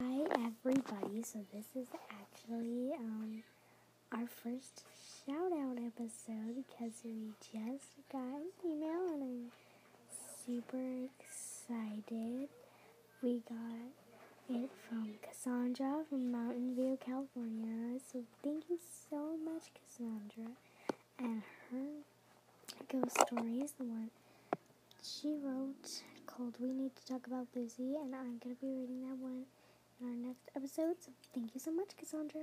Hi everybody, so this is actually our first shout out episode because we just got an email and I'm super excited. We got it from Cassandra from Mountain View, California. So thank you so much, Cassandra. And her ghost story is the one she wrote called We Need to Talk About Lucy, and I'm going to be reading that one in our next episode. So thank you so much, Cassandra.